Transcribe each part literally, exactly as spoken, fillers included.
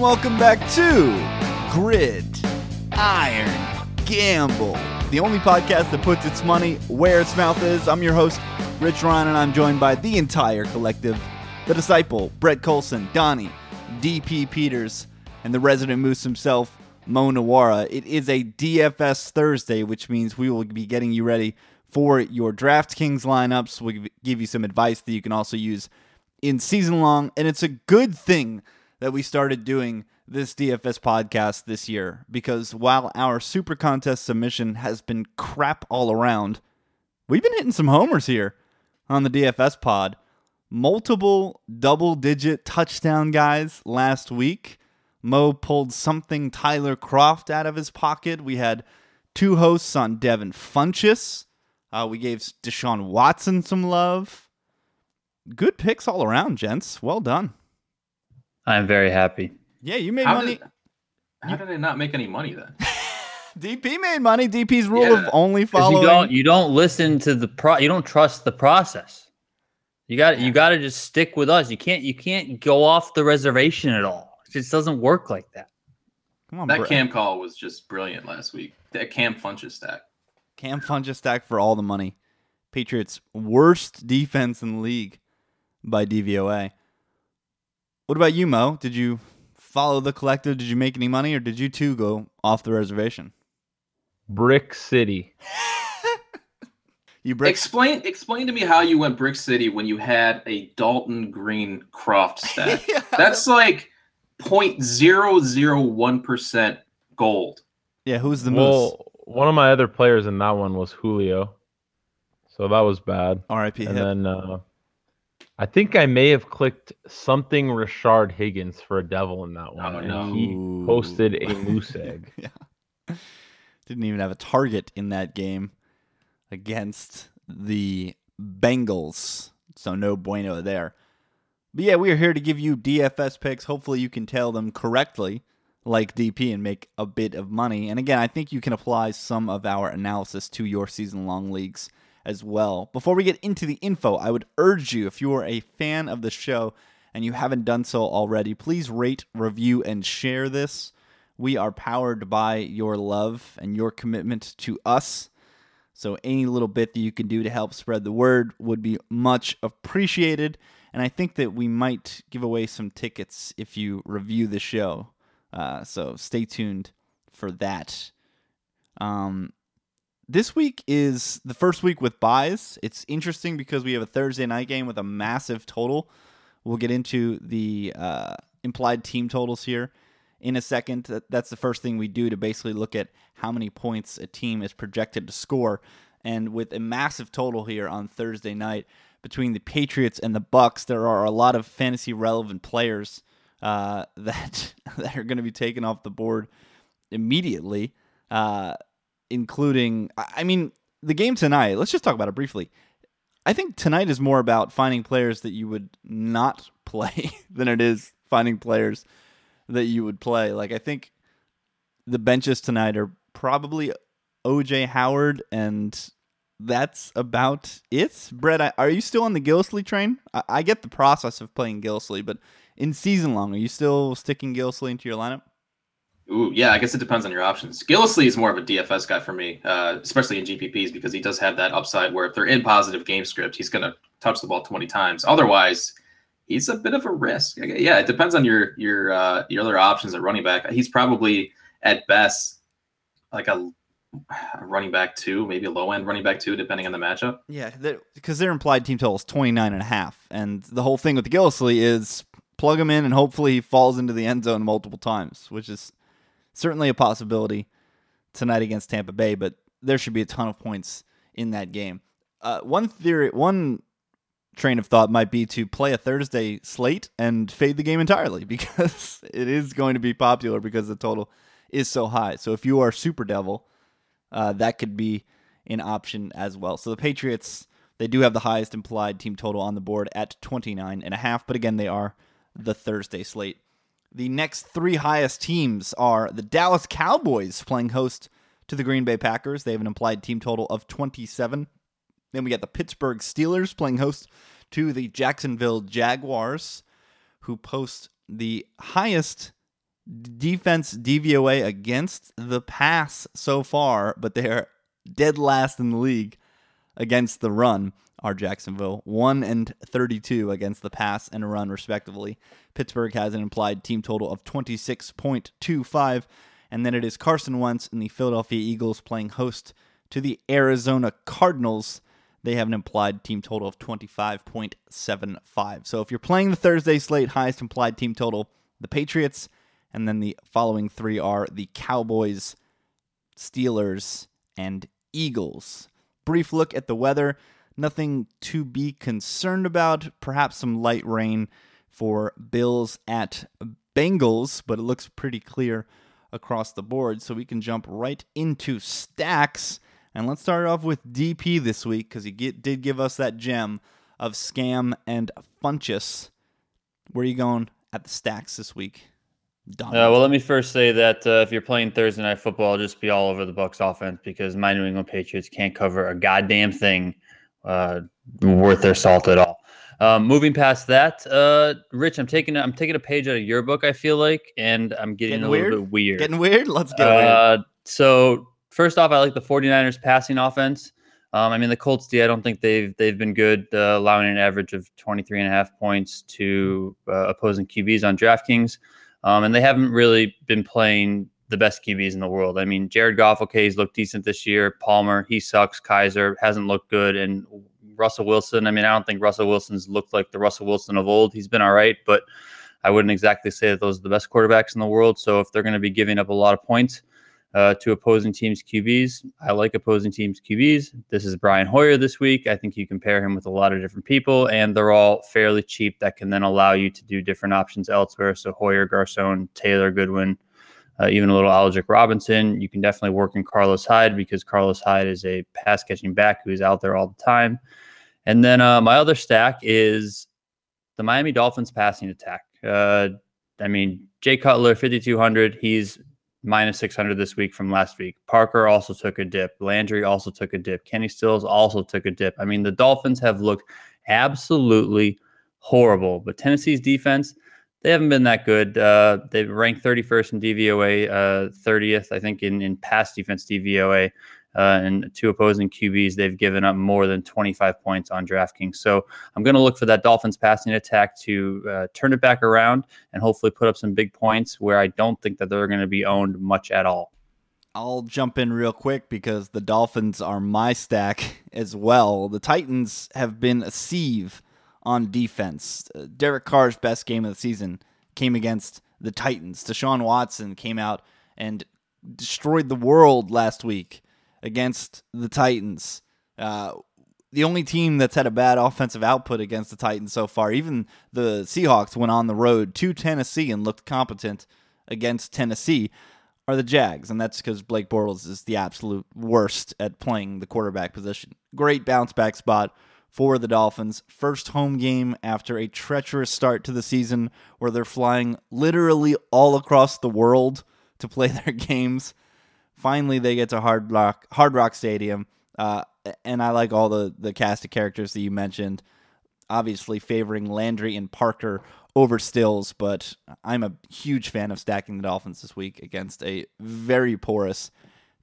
and welcome back to Grid Iron Gamble, the only podcast that puts its money where its mouth is. I'm your host, Rich Ryan, and I'm joined by the entire collective, The Disciple, Brett Colson, Donnie, D P Peters, and the resident moose himself, Mo Nawara. It is a D F S Thursday, which means we will be getting you ready for your DraftKings lineups. We'll give you some advice that you can also use in season long, and it's a good thing that we started doing this D F S podcast this year, because while our super contest submission has been crap all around, we've been hitting some homers here on the D F S pod. Multiple double-digit touchdown guys last week. Mo pulled something Tyler Kroft out of his pocket. We had two hosts on Devin Funchess. Uh, we gave Deshaun Watson some love. Good picks all around, gents. Well done. I'm very happy. Yeah, you made how money. Did, how you... did I not make any money then? D P made money. D P's rule yeah, of only following. You don't, you don't listen to the pro. You don't trust the process. You got you got to just stick with us. You can't you can't go off the reservation at all. It just doesn't work like that. Come on, that Brett. Cam call was just brilliant last week. That Cam Funchess stack. Cam Funchess stack for all the money. Patriots worst defense in the league by D V O A. What about you, Mo? Did you follow the collective? Did you make any money, or did you too go off the reservation? Brick City. you brick- explain explain to me how you went Brick City when you had a Dalton Green Kroft stack. yeah. That's like zero point zero zero one percent gold. Yeah, who's the well, most? One of my other players in that one was Julio, so that was bad. R I P And hip. then. Uh, I think I may have clicked something Rashard Higgins for a devil in that one. Oh, and no. He posted a moose egg. yeah. Didn't even have a target in that game against the Bengals. So no bueno there. But yeah, we are here to give you D F S picks. Hopefully you can tell them correctly, like D P, and make a bit of money. And again, I think you can apply some of our analysis to your season-long leagues as well. Before we get into the info, I would urge you, if you are a fan of the show and you haven't done so already, please rate, review, and share this. We are powered by your love and your commitment to us. So any little bit that you can do to help spread the word would be much appreciated. And I think that we might give away some tickets if you review the show. Uh, so stay tuned for that. Um... This week is the first week with buys. It's interesting because we have a Thursday night game with a massive total. We'll get into the uh, implied team totals here in a second. That's the first thing we do to basically look at how many points a team is projected to score. And with a massive total here on Thursday night between the Patriots and the Bucks, there are a lot of fantasy relevant players uh, that, that are going to be taken off the board immediately. Uh, Including, I mean, the game tonight, let's just talk about it briefly. I think tonight is more about finding players that you would not play than it is finding players that you would play. Like, I think the benches tonight are probably O J Howard, and that's about it. Brett, are you still on the Gillespie train? I, I get the process of playing Gillespie, but in season long, are you still sticking Gillespie into your lineup? Ooh, yeah, I guess it depends on your options. Gillespie is more of a D F S guy for me, uh, especially in G P Ps, because he does have that upside where if they're in positive game script, he's going to touch the ball twenty times. Otherwise, he's a bit of a risk. Yeah, it depends on your your uh, your other options at running back. He's probably, at best, like a, a running back two, maybe a low-end running back two, depending on the matchup. Yeah, because their implied team total is twenty-nine and a half, and the whole thing with the Gillespie is plug him in and hopefully he falls into the end zone multiple times, which is certainly a possibility tonight against Tampa Bay, but there should be a ton of points in that game. Uh, one theory, one train of thought might be to play a Thursday slate and fade the game entirely, because it is going to be popular because the total is so high. So if you are Super Devil, uh, that could be an option as well. So the Patriots, they do have the highest implied team total on the board at twenty-nine and a half, but again, they are the Thursday slate. The next three highest teams are the Dallas Cowboys playing host to the Green Bay Packers. They have an implied team total of twenty-seven. Then we got the Pittsburgh Steelers playing host to the Jacksonville Jaguars, who post the highest defense D V O A against the pass so far, but they are dead last in the league against the run. Are Jacksonville one and thirty-two against the pass and run, respectively. Pittsburgh has an implied team total of twenty-six point two five. And then it is Carson Wentz and the Philadelphia Eagles playing host to the Arizona Cardinals. They have an implied team total of twenty-five point seven five. So if you're playing the Thursday slate, highest implied team total, the Patriots. And then the following three are the Cowboys, Steelers, and Eagles. Brief look at the weather. Nothing to be concerned about. Perhaps some light rain for Bills at Bengals, but it looks pretty clear across the board. So we can jump right into stacks. And let's start off with D P this week because he get, did give us that gem of Scam and Funchess. Where are you going at the stacks this week, Don? Uh, well, let me first say that uh, if you're playing Thursday Night Football, I'll just be all over the Bucks offense because my New England Patriots can't cover a goddamn thing. Uh, worth their salt at all. Um, moving past that, uh, Rich, I'm taking I'm taking a page out of your book. I feel like, and I'm getting, getting a weird? little bit weird. Getting weird. Let's get uh, weird. So first off, I like the 49ers passing offense. Um, I mean the Colts D. I don't think they've they've been good, uh, allowing an average of twenty-three and a half points to uh, opposing Q Bs on DraftKings, um, and they haven't really been playing the best Q Bs in the world. I mean, Jared Goff, okay, he's looked decent this year. Palmer, he sucks. Kaiser hasn't looked good. And Russell Wilson, I mean, I don't think Russell Wilson's looked like the Russell Wilson of old. He's been all right, but I wouldn't exactly say that those are the best quarterbacks in the world. So if they're going to be giving up a lot of points uh, to opposing teams' Q Bs, I like opposing teams' Q Bs. This is Brian Hoyer this week. I think you compare him with a lot of different people, and they're all fairly cheap. That can then allow you to do different options elsewhere. So Hoyer, Garcon, Taylor, Goodwin, Uh, even a little Aldrick Robinson. You can definitely work in Carlos Hyde because Carlos Hyde is a pass-catching back who's out there all the time. And then uh, my other stack is the Miami Dolphins passing attack. Uh, I mean, Jay Cutler, fifty-two hundred. He's minus six hundred this week from last week. Parker also took a dip. Landry also took a dip. Kenny Stills also took a dip. I mean, the Dolphins have looked absolutely horrible, but Tennessee's defense, they haven't been that good. Uh, they've ranked thirty-first in D V O A, uh, thirtieth, I think, in, in pass defense D V O A. Uh, and two opposing Q Bs, they've given up more than twenty-five points on DraftKings. So I'm going to look for that Dolphins passing attack to uh, turn it back around and hopefully put up some big points where I don't think that they're going to be owned much at all. I'll jump in real quick because the Dolphins are my stack as well. The Titans have been a sieve on defense. Uh, Derek Carr's best game of the season came against the Titans. Deshaun Watson came out and destroyed the world last week against the Titans. Uh, the only team that's had a bad offensive output against the Titans so far, even the Seahawks went on the road to Tennessee and looked competent against Tennessee, are the Jags, and that's because Blake Bortles is the absolute worst at playing the quarterback position. Great bounce back spot for the Dolphins. First home game after a treacherous start to the season where they're flying literally all across the world to play their games. Finally, they get to Hard Rock, Hard Rock Stadium, uh, and I like all the, the cast of characters that you mentioned, obviously favoring Landry and Parker over Stills, but I'm a huge fan of stacking the Dolphins this week against a very porous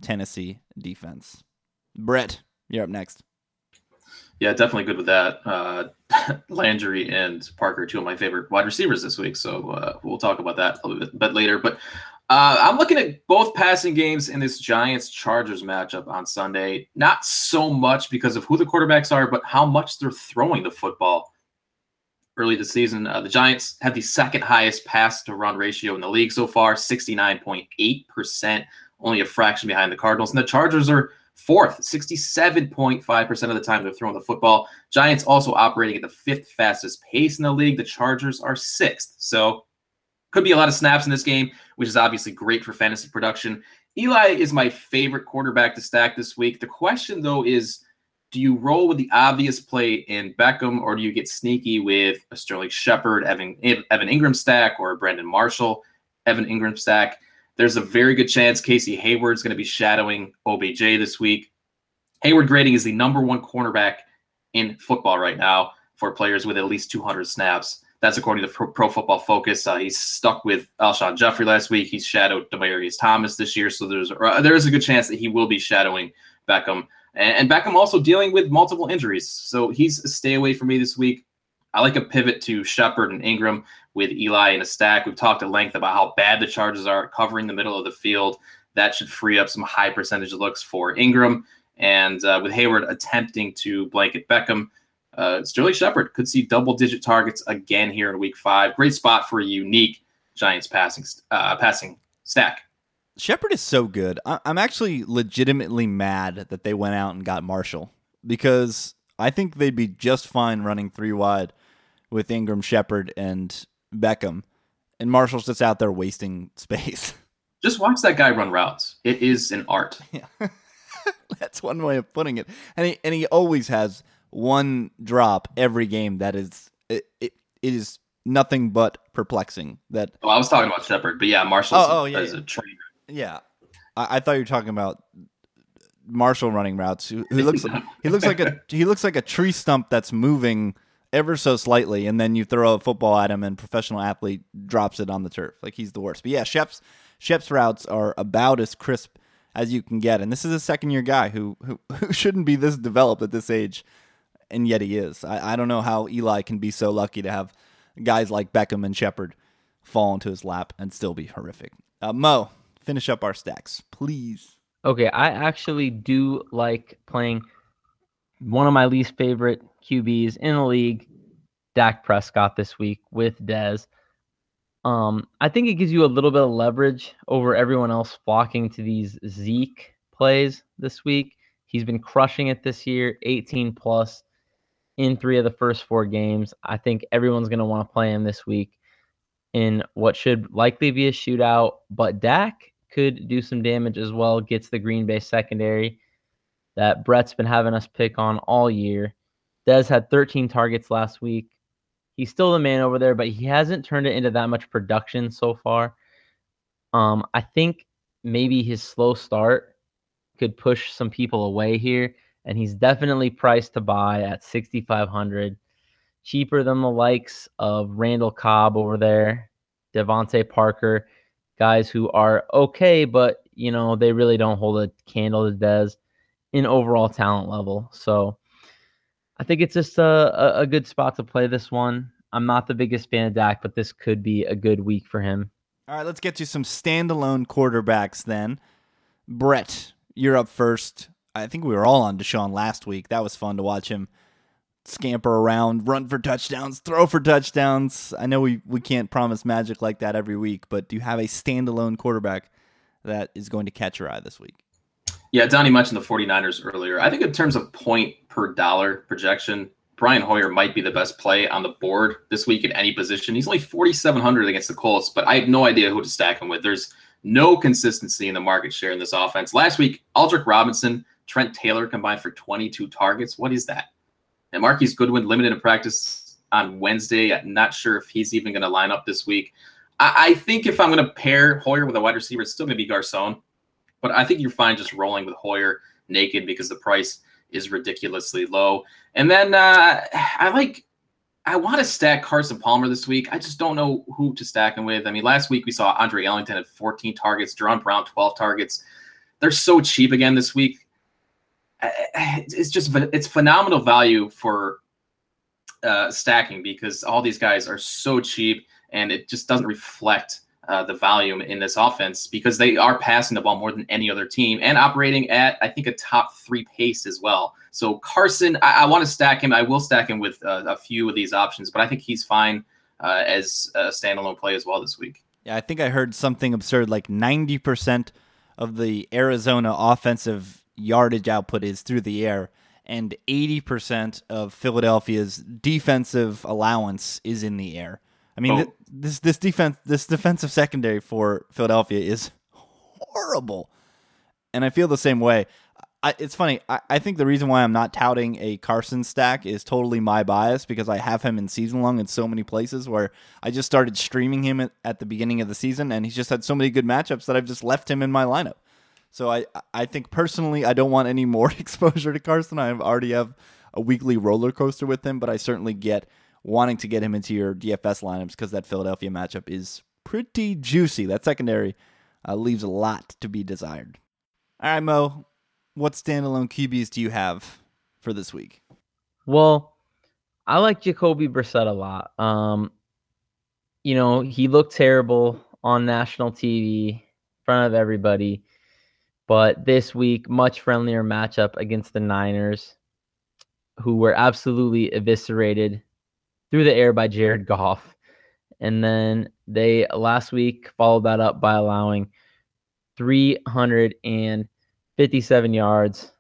Tennessee defense. Brett, you're up next. Yeah, definitely good with that. Uh, Landry and Parker, two of my favorite wide receivers this week, so uh, we'll talk about that a little bit, bit later. But uh, I'm looking at both passing games in this Giants-Chargers matchup on Sunday. Not so much because of who the quarterbacks are, but how much they're throwing the football early this season. Uh, the Giants have the second highest pass-to-run ratio in the league so far, sixty-nine point eight percent, only a fraction behind the Cardinals. And the Chargers are fourth, sixty-seven point five percent of the time they're throwing the football. Giants also operating at the fifth fastest pace in the league. The Chargers are sixth. So could be a lot of snaps in this game, which is obviously great for fantasy production. Eli is my favorite quarterback to stack this week. The question, though, is do you roll with the obvious play in Beckham, or do you get sneaky with a Sterling Shepard, Evan, Evan Ingram stack, or Brandon Marshall, Evan Ingram stack? There's a very good chance Casey Hayward's going to be shadowing O B J this week. Hayward grading is the number one cornerback in football right now for players with at least two hundred snaps. That's according to Pro, Pro Football Focus. Uh, he's stuck with Alshon Jeffrey last week. He's shadowed Demaryius Thomas this year, so there's uh, there is a good chance that he will be shadowing Beckham. And, and Beckham also dealing with multiple injuries, so he's a stay away for me this week. I like a pivot to Shepard and Ingram with Eli in a stack. We've talked at length about how bad the Chargers are at covering the middle of the field. That should free up some high percentage looks for Ingram. And uh, with Hayward attempting to blanket Beckham, uh, Sterling Shepard could see double-digit targets again here in Week Five. Great spot for a unique Giants passing uh, passing stack. Shepard is so good. I- I'm actually legitimately mad that they went out and got Marshall, because I think they'd be just fine running three wide with Ingram, Shepard, and Beckham, and Marshall's just out there wasting space. Just watch that guy run routes. It is an art. Yeah. That's one way of putting it. And he, and he always has one drop every game that is it, it, it is nothing but perplexing. That well, I was talking about Shepard, but yeah, Marshall oh, oh, yeah, is yeah. a trainer. Yeah. I, I thought you were talking about Marshall running routes. Who, who looks he looks like a he looks like a tree stump that's moving ever so slightly, and then you throw a football at him and professional athlete drops it on the turf. Like, he's the worst. But yeah, Shep's Shep's routes are about as crisp as you can get, and this is a second-year guy who, who who shouldn't be this developed at this age, and yet he is. I, I don't know how Eli can be so lucky to have guys like Beckham and Shepard fall into his lap and still be horrific. Uh, Mo, finish up our stacks, please. Okay, I actually do like playing one of my least favorite Q Bs in the league, Dak Prescott, this week with Dez. Um, I think it gives you a little bit of leverage over everyone else flocking to these Zeke plays this week. He's been crushing it this year, eighteen plus in three of the first four games. I think everyone's going to want to play him this week in what should likely be a shootout, but Dak could do some damage as well. Gets the Green Bay secondary that Brett's been having us pick on all year. Dez had thirteen targets last week. He's still the man over there, but he hasn't turned it into that much production so far. Um, I think maybe his slow start could push some people away here, and he's definitely priced to buy at sixty-five hundred dollars, cheaper than the likes of Randall Cobb over there, Devontae Parker, guys who are okay, but you know they really don't hold a candle to Dez in overall talent level. So I think it's just a, a good spot to play this one. I'm not the biggest fan of Dak, but this could be a good week for him. All right, let's get you some standalone quarterbacks then. Brett, you're up first. I think we were all on Deshaun last week. That was fun to watch him scamper around, run for touchdowns, throw for touchdowns. I know we, we can't promise magic like that every week, but do you have a standalone quarterback that is going to catch your eye this week? Yeah, Donnie mentioned the 49ers earlier. I think in terms of point per dollar projection, Brian Hoyer might be the best play on the board this week at any position. He's only forty-seven hundred against the Colts, but I have no idea who to stack him with. There's no consistency in the market share in this offense. Last week, Aldrick Robinson, Trent Taylor combined for twenty-two targets. What is that? And Marquise Goodwin limited in practice on Wednesday. I'm not sure if he's even going to line up this week. I, I think if I'm going to pair Hoyer with a wide receiver, it's still going to be Garcon. But I think you're fine just rolling with Hoyer naked because the price is ridiculously low. And then uh, I like, I want to stack Carson Palmer this week. I just don't know who to stack him with. I mean, last week we saw Andre Ellington at fourteen targets, Jaron Brown twelve targets. They're so cheap again this week. It's just, it's phenomenal value for uh, stacking because all these guys are so cheap and it just doesn't reflect Uh, the volume in this offense because they are passing the ball more than any other team and operating at, I think, a top three pace as well. So Carson, I, I want to stack him. I will stack him with uh, a few of these options, but I think he's fine uh, as a standalone play as well this week. Yeah, I think I heard something absurd like ninety percent of the Arizona offensive yardage output is through the air and eighty percent of Philadelphia's defensive allowance is in the air. I mean, oh. this this defense, this defensive secondary for Philadelphia is horrible, and I feel the same way. I, it's funny. I, I think the reason why I'm not touting a Carson stack is totally my bias because I have him in season long in so many places where I just started streaming him at, at the beginning of the season, and he's just had so many good matchups that I've just left him in my lineup. So I, I think personally, I don't want any more exposure to Carson. I already have a weekly roller coaster with him, but I certainly get wanting to get him into your D F S lineups because that Philadelphia matchup is pretty juicy. That secondary uh, leaves a lot to be desired. All right, Mo, what standalone Q Bs do you have for this week? Well, I like Jacoby Brissett a lot. Um, you know, he looked terrible on national T V in front of everybody. But this week, much friendlier matchup against the Niners, who were absolutely eviscerated through the air by Jared Goff. And then they last week followed that up by allowing three hundred fifty-seven yards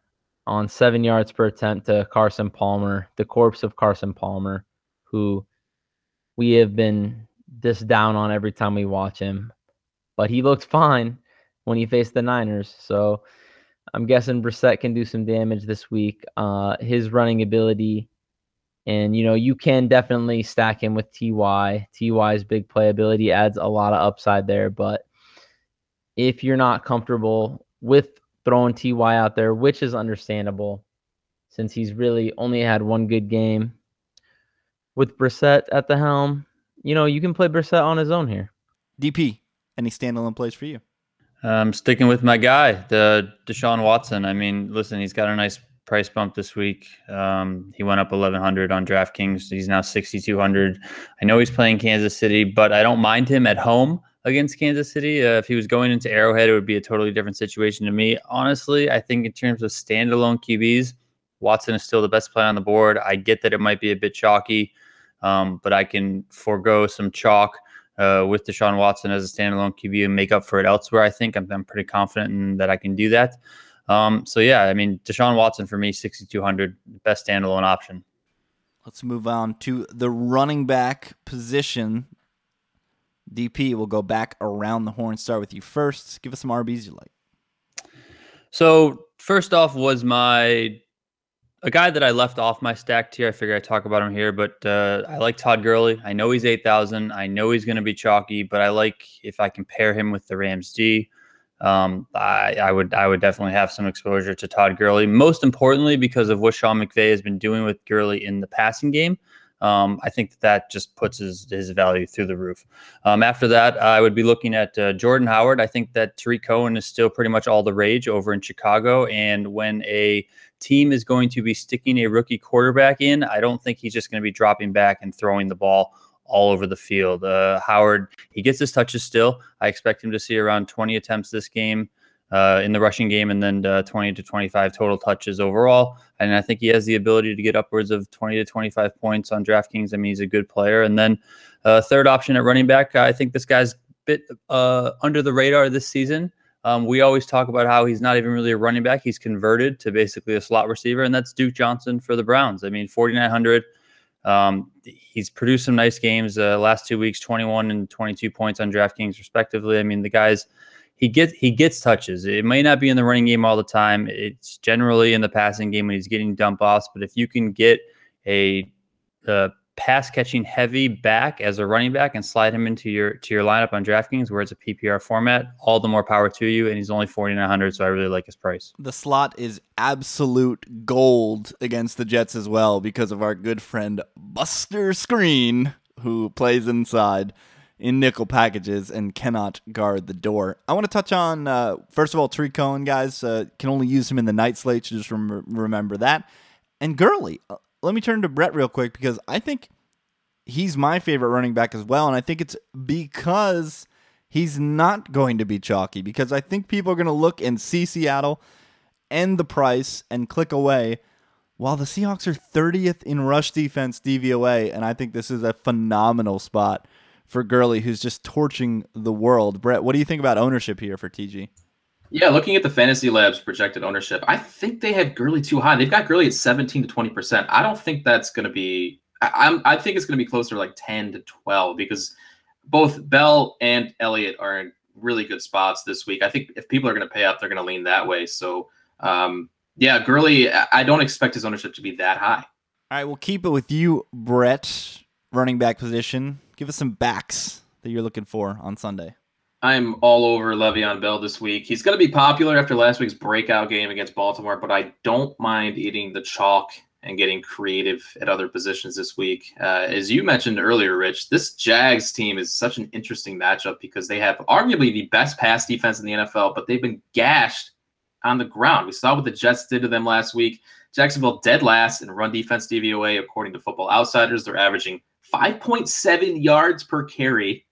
on seven yards per attempt to Carson Palmer, the corpse of Carson Palmer, who we have been just down on every time we watch him. But he looked fine when he faced the Niners. So I'm guessing Brissett can do some damage this week. Uh, his running ability, and, you know, you can definitely stack him with T Y. T Y's big playability adds a lot of upside there. But if you're not comfortable with throwing T Y out there, which is understandable since he's really only had one good game, with Brissett at the helm, you know, you can play Brissett on his own here. D P, any standalone plays for you? I'm sticking with my guy, the Deshaun Watson. I mean, listen, he's got a nice price bump this week. Um, he went up eleven hundred on DraftKings. He's now sixty-two hundred. I know he's playing Kansas City, but I don't mind him at home against Kansas City. Uh, if he was going into Arrowhead, it would be a totally different situation to me. Honestly, I think in terms of standalone Q Bs, Watson is still the best play on the board. I get that it might be a bit chalky, um, but I can forego some chalk Uh, with Deshaun Watson as a standalone Q B and make up for it elsewhere. I think I'm, I'm pretty confident in that I can do that. Um, so, yeah, I mean, Deshaun Watson for me, sixty-two hundred, best standalone option. Let's move on to the running back position. D P, will go back around the horn. Start with you first. Give us some R Bs you like. So, first off was my... A guy that I left off my stack tier, I figure I talk about him here, but uh, I like Todd Gurley. I know he's eight thousand. I know he's going to be chalky, but I like if I compare him with the Rams D. Um, I, I would I would definitely have some exposure to Todd Gurley, most importantly because of what Sean McVay has been doing with Gurley in the passing game. Um, I think that, that just puts his, his value through the roof. Um, after that, I would be looking at uh, Jordan Howard. I think that Tariq Cohen is still pretty much all the rage over in Chicago. And when a team is going to be sticking a rookie quarterback in, I don't think he's just going to be dropping back and throwing the ball all over the field. Uh, Howard, he gets his touches still. I expect him to see around twenty attempts this game. Uh, in the rushing game, and then uh, twenty to twenty-five total touches overall. And I think he has the ability to get upwards of twenty to twenty-five points on DraftKings. I mean, he's a good player. And then uh, third option at running back, I think this guy's a bit uh, under the radar this season. Um, we always talk about how he's not even really a running back. He's converted to basically a slot receiver, and that's Duke Johnson for the Browns. I mean, forty-nine hundred. Um, he's produced some nice games uh, last two weeks, twenty-one and twenty-two points on DraftKings respectively. I mean, the guy's He gets he gets touches. It may not be in the running game all the time. It's generally in the passing game when he's getting dump offs. But if you can get a, a pass catching heavy back as a running back and slide him into your to your lineup on DraftKings where it's a P P R format, all the more power to you. And he's only forty-nine hundred, so I really like his price. The slot is absolute gold against the Jets as well because of our good friend Buster Screen, who plays inside in nickel packages and cannot guard the door. I want to touch on, uh, first of all, Tariq Cohen, guys. Uh, can only use him in the night slate, so just rem- remember that. And Gurley. Uh, let me turn to Brett real quick because I think he's my favorite running back as well, and I think it's because he's not going to be chalky, because I think people are going to look and see Seattle and the price and click away, while the Seahawks are thirtieth in rush defense D V O A, and I think this is a phenomenal spot for Gurley, who's just torching the world. Brett, what do you think about ownership here for T G? Yeah, looking at the Fantasy Labs projected ownership, I think they had Gurley too high. They've got Gurley at seventeen to twenty percent. I don't think that's going to be – I I think it's going to be closer to like ten to twelve because both Bell and Elliott are in really good spots this week. I think if people are going to pay up, they're going to lean that way. So, um, yeah, Gurley, I don't expect his ownership to be that high. All right, we'll keep it with you, Brett. Running back position. Give us some backs that you're looking for on Sunday. I'm all over Le'Veon Bell this week. He's going to be popular after last week's breakout game against Baltimore, but I don't mind eating the chalk and getting creative at other positions this week. Uh, as you mentioned earlier, Rich, this Jags team is such an interesting matchup because they have arguably the best pass defense in the N F L, but they've been gashed on the ground. We saw what the Jets did to them last week. Jacksonville dead last in run defense D V O A, according to Football Outsiders. They're averaging five point seven yards per carry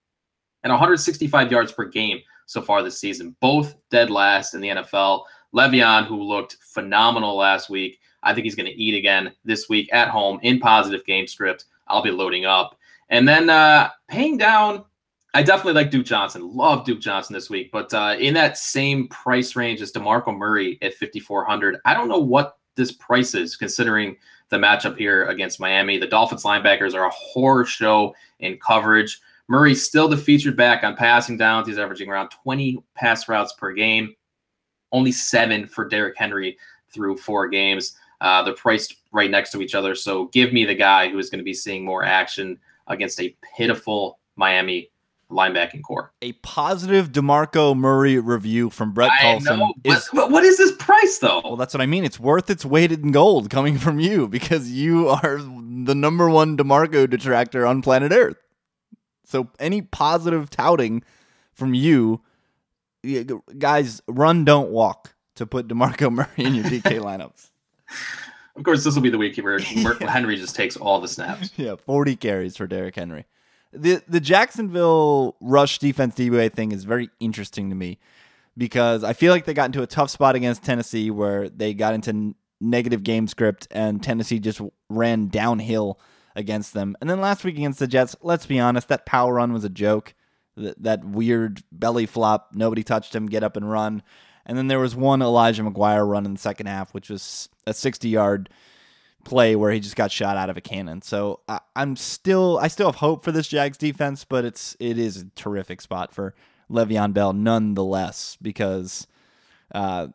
and one hundred sixty-five yards per game so far this season. Both dead last in the N F L. Le'Veon, who looked phenomenal last week, I think he's going to eat again this week at home in positive game script. I'll be loading up. And then uh, paying down, I definitely like Duke Johnson. Love Duke Johnson this week. But uh, in that same price range as DeMarco Murray at fifty-four hundred, I don't know what this price is considering the matchup here against Miami. The Dolphins linebackers are a horror show in coverage. Murray's still the featured back on passing downs. He's averaging around twenty pass routes per game. Only seven for Derrick Henry through four games. Uh, they're priced right next to each other. So give me the guy who is going to be seeing more action against a pitiful Miami linebacking core. A positive DeMarco Murray review from Brett Paulson. I know, but, is, but what is this price, though? Well, that's what I mean. It's worth its weight in gold coming from you because you are the number one DeMarco detractor on planet Earth. So any positive touting from you, guys, run, don't walk to put DeMarco Murray in your D K lineups. Of course, this will be the week where yeah. Henry just takes all the snaps. Yeah, forty carries for Derrick Henry. The the Jacksonville rush defense D V O A thing is very interesting to me because I feel like they got into a tough spot against Tennessee where they got into negative game script and Tennessee just ran downhill against them. And then last week against the Jets, let's be honest, that power run was a joke. That, that weird belly flop, nobody touched him, get up and run. And then there was one Elijah McGuire run in the second half, which was a sixty-yard play where he just got shot out of a cannon. So I, I'm still, I still have hope for this Jags defense, but it's it is a terrific spot for Le'Veon Bell, nonetheless, because uh,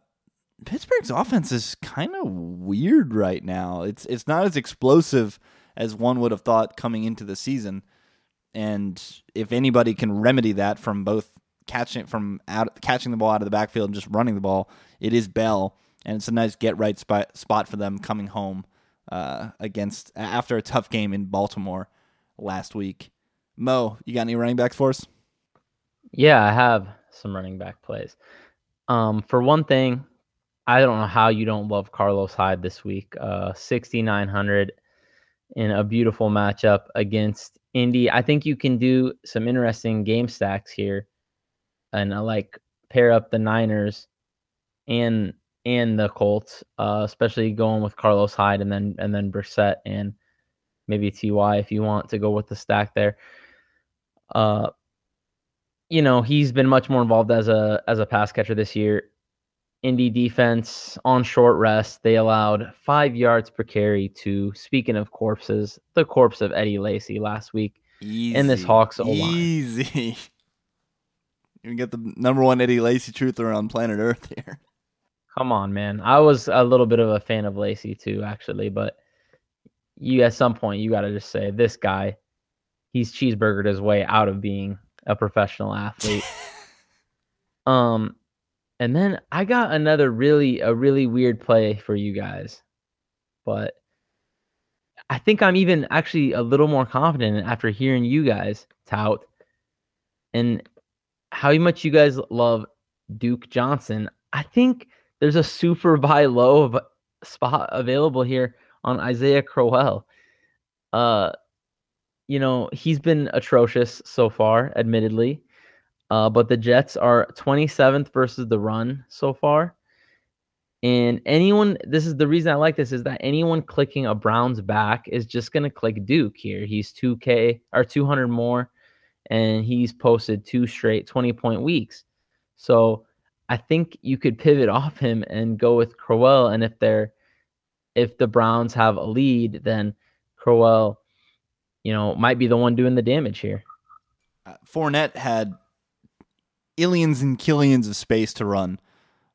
Pittsburgh's offense is kind of weird right now. It's it's not as explosive as one would have thought coming into the season, and if anybody can remedy that from both. Catching it from out, catching the ball out of the backfield and just running the ball, it is Bell, and it's a nice get right spot, spot for them coming home uh, against after a tough game in Baltimore last week. Mo, you got any running backs for us? Yeah, I have some running back plays. Um, for one thing, I don't know how you don't love Carlos Hyde this week. Uh, sixty-nine hundred in a beautiful matchup against Indy. I think you can do some interesting game stacks here. And I like pair up the Niners and and the Colts, uh, especially going with Carlos Hyde and then and then Brissett and maybe T Y if you want to go with the stack there. Uh, you know, he's been much more involved as a as a pass catcher this year. Indy defense on short rest, they allowed five yards per carry to, speaking of corpses, the corpse of Eddie Lacy last week easy, in this Hawks O-line. Easy. You get the number one Eddie Lacy truther on planet Earth here. Come on, man. I was a little bit of a fan of Lacy too, actually, but you at some point you got to just say this guy, he's cheeseburgered his way out of being a professional athlete. um, and then I got another really a really weird play for you guys, but I think I'm even actually a little more confident after hearing you guys tout and. How much you guys love Duke Johnson. I think there's a super buy low of spot available here on Isaiah Crowell. Uh, you know, he's been atrocious so far, admittedly, uh, but the Jets are twenty-seventh versus the run so far. And anyone, this is the reason I like this, is that anyone clicking a Browns back is just going to click Duke here. He's two K or two hundred more. And he's posted two straight twenty-point weeks. So I think you could pivot off him and go with Crowell. And if they're, if the Browns have a lead, then Crowell, you know, might be the one doing the damage here. Uh, Fournette had illions and killions of space to run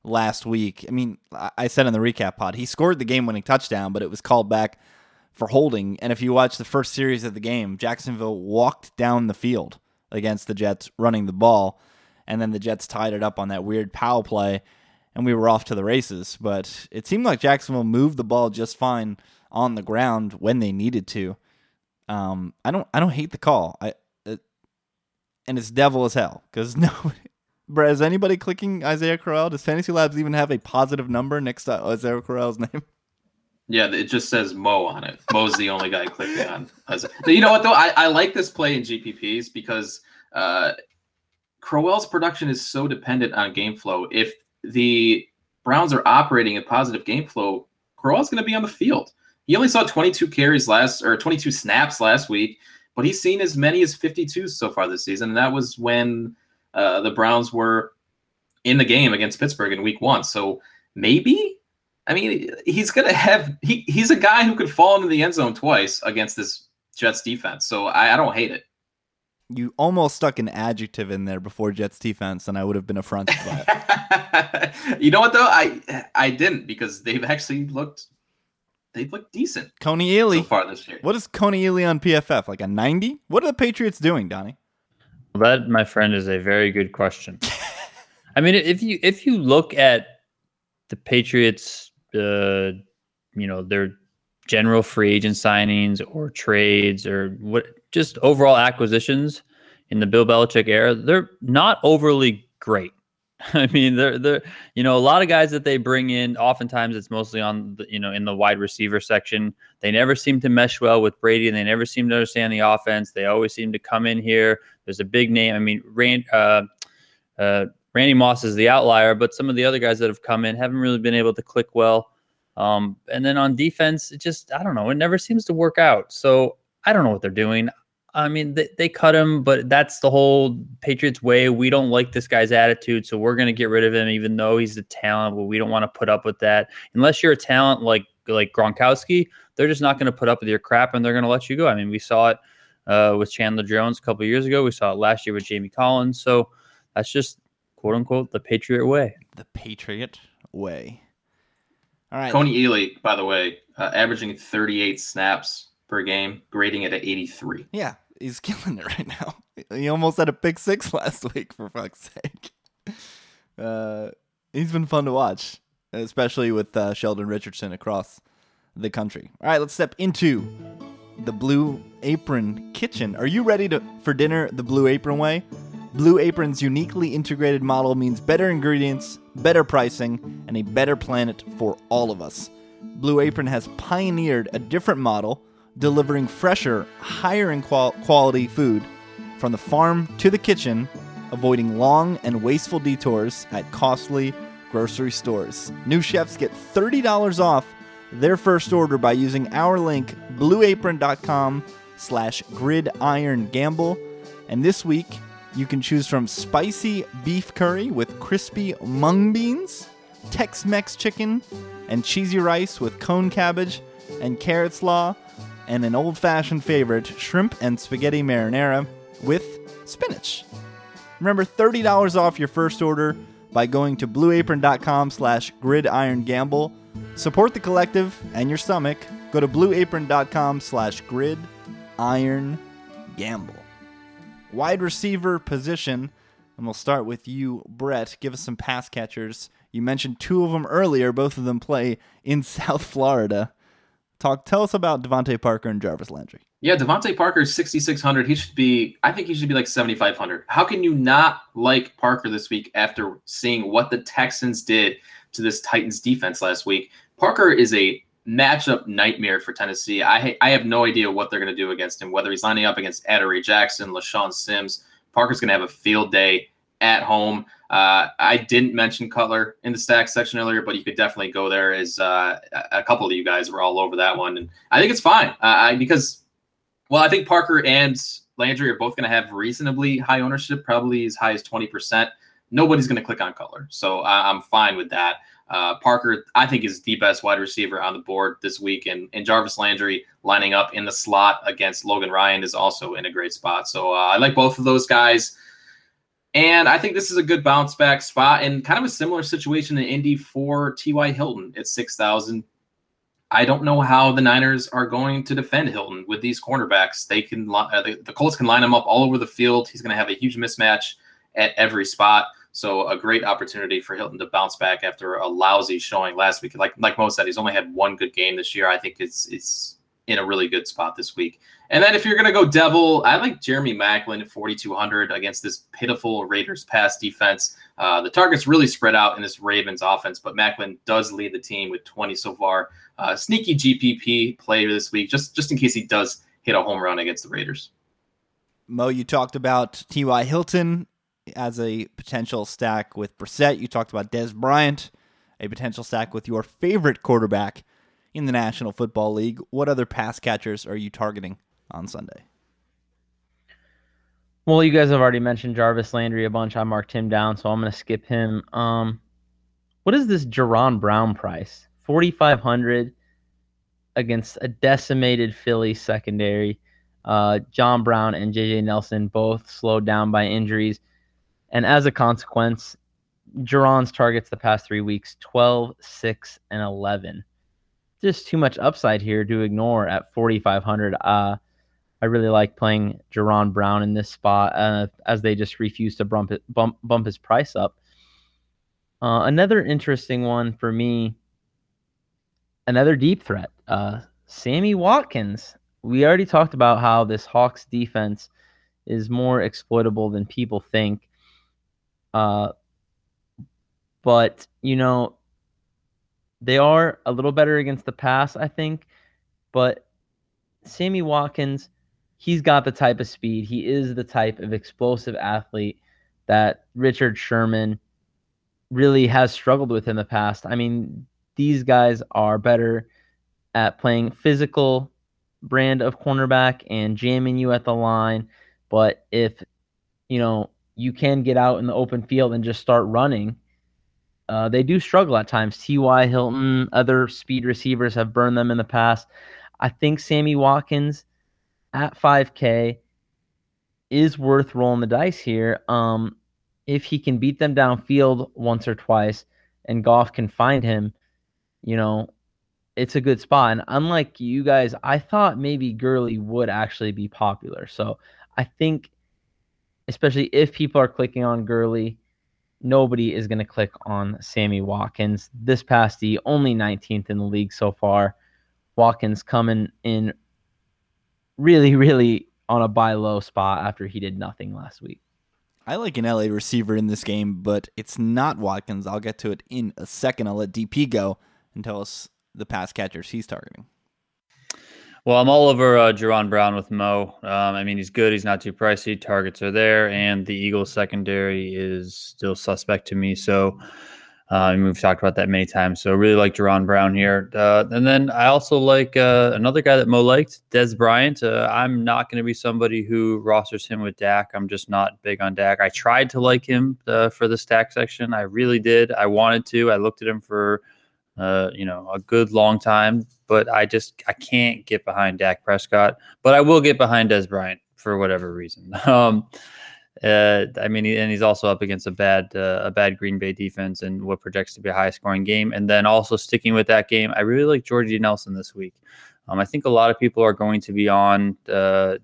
last week. I mean, I said in the recap pod, he scored the game-winning touchdown, but it was called back for holding. And if you watch the first series of the game, Jacksonville walked down the field against the Jets running the ball, and then the Jets tied it up on that weird Powell play, and we were off to the races. But it seemed like Jacksonville moved the ball just fine on the ground when they needed to. Um, I don't, I don't hate the call. I, it, and it's devil as hell because no, bro, is anybody clicking Isaiah Crowell? Does Fantasy Labs even have a positive number next to Isaiah Crowell's name? Yeah, it just says Mo on it. Mo's the only guy clicking on. You know what though? I, I like this play in G P Ps because uh, Crowell's production is so dependent on game flow. If the Browns are operating a positive game flow, Crowell's going to be on the field. He only saw twenty-two carries last, or twenty-two snaps last week, but he's seen as many as fifty-two so far this season. And that was when uh, the Browns were in the game against Pittsburgh in week one. So maybe, I mean, he's going to have, he, he's a guy who could fall into the end zone twice against this Jets defense. So I, I don't hate it. You almost stuck an adjective in there before Jets defense, and I would have been affronted by it. You know what though? I, I didn't because they've actually looked, They've looked decent. Coney Ealy. So far this year. What is Coney Ealy on P F F? Like a ninety? What are the Patriots doing, Donnie? Well, that, my friend, is a very good question. I mean, if you if you look at the Patriots, uh, you know, their general free agent signings or trades or what, just overall acquisitions in the Bill Belichick era, they're not overly great. I mean, they're, they're, you know, a lot of guys that they bring in, oftentimes it's mostly on, the, you know, in the wide receiver section. They never seem to mesh well with Brady, and they never seem to understand the offense. They always seem to come in here. There's a big name. I mean, Rand, uh, uh, Randy Moss is the outlier, but some of the other guys that have come in haven't really been able to click well. Um, and then on defense, it just, I don't know, it never seems to work out. So I don't know what they're doing. I mean, they, they cut him, but that's the whole Patriots way. We don't like this guy's attitude, so we're going to get rid of him, even though he's a talent, but we don't want to put up with that. Unless you're a talent like like Gronkowski, they're just not going to put up with your crap, and they're going to let you go. I mean, we saw it uh, with Chandler Jones a couple of years ago. We saw it last year with Jamie Collins. So that's just, quote-unquote, the Patriot way. The Patriot way. All right. Coney Ealy, by the way, uh, averaging thirty-eight snaps per game, grading it at eighty-three. Yeah. He's killing it right now. He almost had a pick six last week, for fuck's sake. Uh, he's been fun to watch, especially with uh, Sheldon Richardson across the country. All right, let's step into the Blue Apron kitchen. Are you ready to for dinner the Blue Apron way? Blue Apron's uniquely integrated model means better ingredients, better pricing, and a better planet for all of us. Blue Apron has pioneered a different model, delivering fresher, higher in qual- quality food from the farm to the kitchen, avoiding long and wasteful detours at costly grocery stores. New chefs get thirty dollars off their first order by using our link, blue apron dot com slash gridiron gamble. And this week, you can choose from spicy beef curry with crispy mung beans, Tex-Mex chicken, and cheesy rice with cone cabbage and carrot slaw, and an old-fashioned favorite, shrimp and spaghetti marinara with spinach. Remember, thirty dollars off your first order by going to blue apron dot com slash gridiron gamble. Support the collective and your stomach. Go to blue apron dot com slash gridiron gamble. Wide receiver position, and we'll start with you, Brett. Give us some pass catchers. You mentioned two of them earlier. Both of them play in South Florida. Talk. Tell us about Devontae Parker and Jarvis Landry. Yeah, Devontae Parker is sixty-six hundred. He should be, I think he should be like seventy-five hundred. How can you not like Parker this week after seeing what the Texans did to this Titans defense last week? Parker is a matchup nightmare for Tennessee. I I have no idea what they're going to do against him, whether he's lining up against Adoree Jackson, LaShawn Sims. Parker's going to have a field day at home. Uh, I didn't mention Cutler in the stack section earlier, but you could definitely go there as uh, a couple of you guys were all over that one. And I think it's fine uh, I, because, well, I think Parker and Landry are both going to have reasonably high ownership, probably as high as twenty percent. Nobody's going to click on Cutler. So I, I'm fine with that. Uh, Parker, I think, is the best wide receiver on the board this week. And, and Jarvis Landry lining up in the slot against Logan Ryan is also in a great spot. So uh, I like both of those guys. And I think this is a good bounce back spot and kind of a similar situation in Indy for T Y. Hilton at six thousand. I don't know how the Niners are going to defend Hilton with these cornerbacks. They can uh, the, the Colts can line him up all over the field. He's going to have a huge mismatch at every spot. So a great opportunity for Hilton to bounce back after a lousy showing last week. Like like Mo said, he's only had one good game this year. I think it's it's in a really good spot this week. And then if you're going to go devil, I like Jeremy Maclin at forty-two hundred against this pitiful Raiders pass defense. Uh, the targets really spread out in this Ravens offense, but Maclin does lead the team with twenty so far. Uh, sneaky G P P play this week, just, just in case he does hit a home run against the Raiders. Mo, you talked about T Y. Hilton as a potential stack with Brissett. You talked about Dez Bryant, a potential stack with your favorite quarterback in the National Football League. What other pass catchers are you targeting on Sunday? Well, you guys have already mentioned Jarvis Landry a bunch. I marked him down, so I'm going to skip him. Um, what is this Jaron Brown price? forty-five hundred against a decimated Philly secondary. Uh, John Brown and J J Nelson both slowed down by injuries. And as a consequence, Jaron's targets the past three weeks, twelve, six, and eleven. Just too much upside here to ignore at forty-five hundred. Uh, I really like playing Jaron Brown in this spot uh, as they just refuse to bump, it, bump, bump his price up. Uh, another interesting one for me, another deep threat, uh, Sammy Watkins. We already talked about how this Hawks defense is more exploitable than people think. Uh, but, you know, they are a little better against the pass, I think. But Sammy Watkins, he's got the type of speed. He is the type of explosive athlete that Richard Sherman really has struggled with in the past. I mean, these guys are better at playing physical brand of cornerback and jamming you at the line. But if, you know, you can get out in the open field and just start running. Uh, they do struggle at times. T Y. Hilton, other speed receivers have burned them in the past. I think Sammy Watkins at five K is worth rolling the dice here. Um, if he can beat them downfield once or twice and Goff can find him, you know, it's a good spot. And unlike you guys, I thought maybe Gurley would actually be popular. So I think, especially if people are clicking on Gurley, nobody is going to click on Sammy Watkins. This past the only nineteenth in the league so far. Watkins coming in really, really on a buy low spot after he did nothing last week. I like an L A receiver in this game, but it's not Watkins. I'll get to it in a second. I'll let D P go and tell us the pass catchers he's targeting. Well, I'm all over uh, Jaron Brown with Mo. Um, I mean, he's good. He's not too pricey. Targets are there, and the Eagles secondary is still suspect to me. So uh, we've talked about that many times. So really like Jaron Brown here. Uh, and then I also like uh, another guy that Mo liked, Dez Bryant. Uh, I'm not going to be somebody who rosters him with Dak. I'm just not big on Dak. I tried to like him uh, for the stack section. I really did. I wanted to. I looked at him for Uh, you know, a good long time, but I just I can't get behind Dak Prescott, but I will get behind Dez Bryant for whatever reason. Um, uh, I mean, and he's also up against a bad uh, a bad Green Bay defense and what projects to be a high scoring game. And then also sticking with that game, I really like Jordy Nelson this week. Um, I think a lot of people are going to be on uh,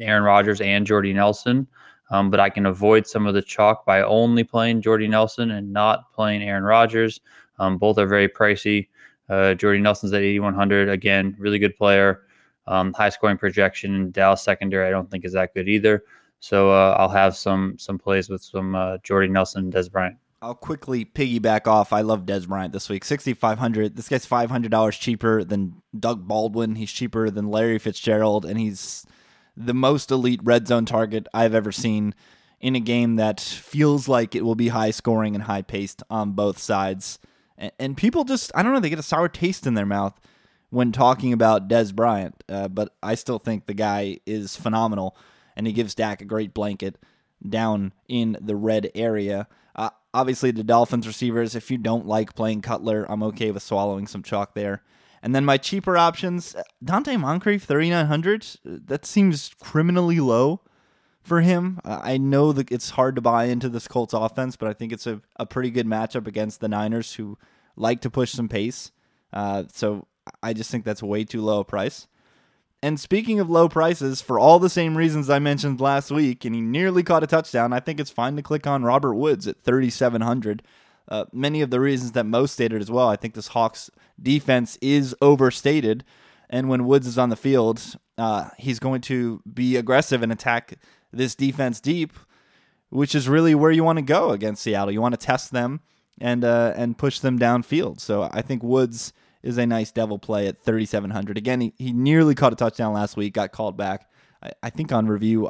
Aaron Rodgers and Jordy Nelson. Um, but I can avoid some of the chalk by only playing Jordy Nelson and not playing Aaron Rodgers. Um, both are very pricey. Uh, Jordy Nelson's at eighty-one hundred. Again, really good player. Um, high scoring projection. Dallas secondary I don't think is that good either. So uh, I'll have some some plays with some uh, Jordy Nelson and Dez Bryant. I'll quickly piggyback off. I love Dez Bryant this week. sixty-five hundred. This guy's five hundred dollars cheaper than Doug Baldwin. He's cheaper than Larry Fitzgerald. And he's the most elite red zone target I've ever seen in a game that feels like it will be high scoring and high paced on both sides. And people just, I don't know, they get a sour taste in their mouth when talking about Dez Bryant. Uh, but I still think the guy is phenomenal, and he gives Dak a great blanket down in the red area. Uh, obviously, the Dolphins receivers, if you don't like playing Cutler, I'm okay with swallowing some chalk there. And then my cheaper options, Dante Moncrief, thirty-nine hundred. That seems criminally low for him. Uh, I know that it's hard to buy into this Colts offense, but I think it's a, a pretty good matchup against the Niners, who like to push some pace. Uh, so I just think that's way too low a price. And speaking of low prices, for all the same reasons I mentioned last week, and he nearly caught a touchdown, I think it's fine to click on Robert Woods at thirty-seven hundred. Uh, many of the reasons that Mo stated as well. I think this Hawks defense is overstated. And when Woods is on the field, uh, he's going to be aggressive and attack this defense deep, which is really where you want to go against Seattle. You want to test them and uh, and push them downfield. So I think Woods is a nice devil play at thirty-seven hundred. Again, he, he nearly caught a touchdown last week, got called back. I, I think on review,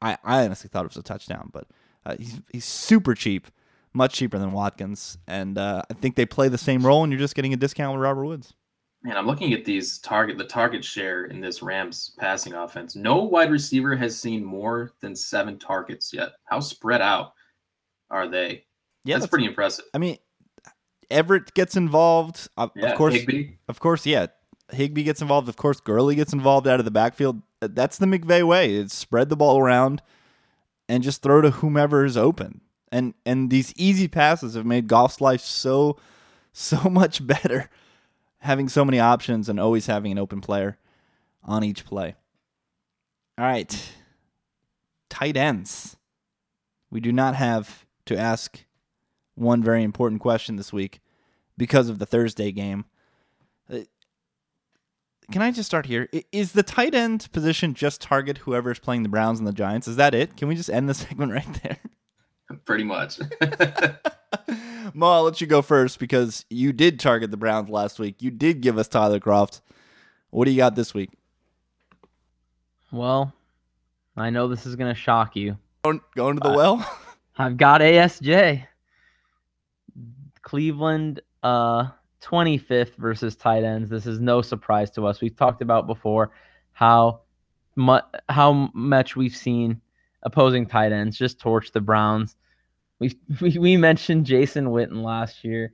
I, I honestly thought it was a touchdown, but uh, he's, he's super cheap, much cheaper than Watkins. And uh, I think they play the same role, and you're just getting a discount with Robert Woods. Man, I'm looking at these target, the target share in this Rams passing offense. No wide receiver has seen more than seven targets yet. How spread out are they? Yeah, that's, that's pretty impressive. I mean, Everett gets involved, of yeah, course. Higby. Of course, yeah. Higby gets involved. Of course, Gurley gets involved out of the backfield. That's the McVay way. It's spread the ball around and just throw to whomever is open. And and these easy passes have made Goff's life so so much better. Having so many options and always having an open player on each play. All right. Tight ends. We do not have to ask one very important question this week because of the Thursday game. Can I just start here? Is the tight end position just target whoever is playing the Browns and the Giants? Is that it? Can we just end the segment right there? Pretty much. Ma, I'll let you go first because you did target the Browns last week. You did give us Tyler Kroft. What do you got this week? Well, I know this is going to shock you. Going, going to the well? I've got A S J. Cleveland uh, twenty-fifth versus tight ends. This is no surprise to us. We've talked about before how, mu- how much we've seen opposing tight ends just torch the Browns. We, we we mentioned Jason Witten last year.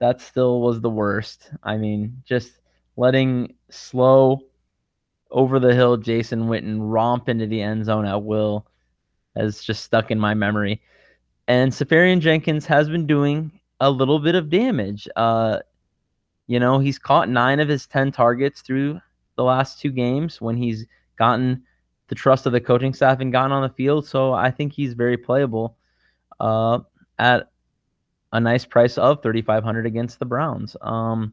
That still was the worst. I mean, just letting slow, over-the-hill Jason Witten romp into the end zone at will has just stuck in my memory. And Safarian Jenkins has been doing a little bit of damage. Uh, you know, he's caught nine of his ten targets through the last two games when he's gotten the trust of the coaching staff and gotten on the field. So I think he's very playable. Uh, at a nice price of thirty-five hundred against the Browns. Um,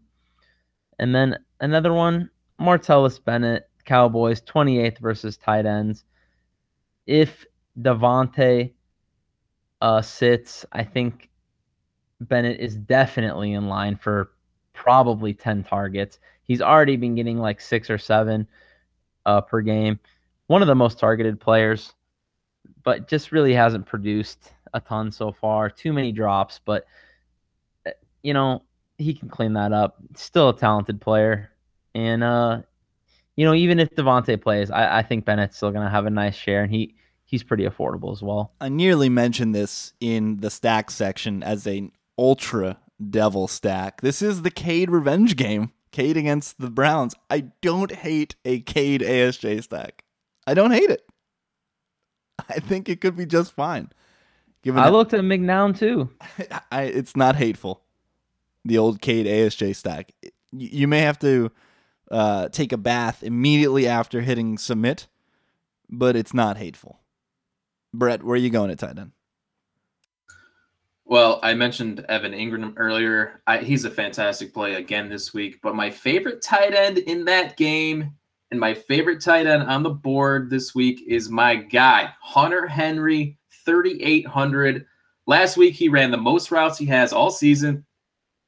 and then another one, Martellus Bennett, Cowboys, twenty-eighth versus tight ends. If Devontae uh, sits, I think Bennett is definitely in line for probably ten targets. He's already been getting like six or seven uh, per game. One of the most targeted players, but just really hasn't produced a ton so far. Too many drops, but you know, he can clean that up. Still a talented player. And uh, you know, even if Devontae plays, I, I think Bennett's still gonna have a nice share, and he he's pretty affordable as well. I nearly mentioned this in the stack section as an ultra devil stack. This is the Cade revenge game. Cade against the Browns. I don't hate a Cade A S J stack. I don't hate it. I think it could be just fine. Given I that, looked at McNown too. I, it's not hateful. The old Cade A S J stack. You, you may have to uh, take a bath immediately after hitting submit, but it's not hateful. Brett, where are you going at tight end? Well, I mentioned Evan Ingram earlier. I, he's a fantastic play again this week, but my favorite tight end in that game and my favorite tight end on the board this week is my guy, Hunter Henry. thirty-eight hundred. Last week, he ran the most routes he has all season,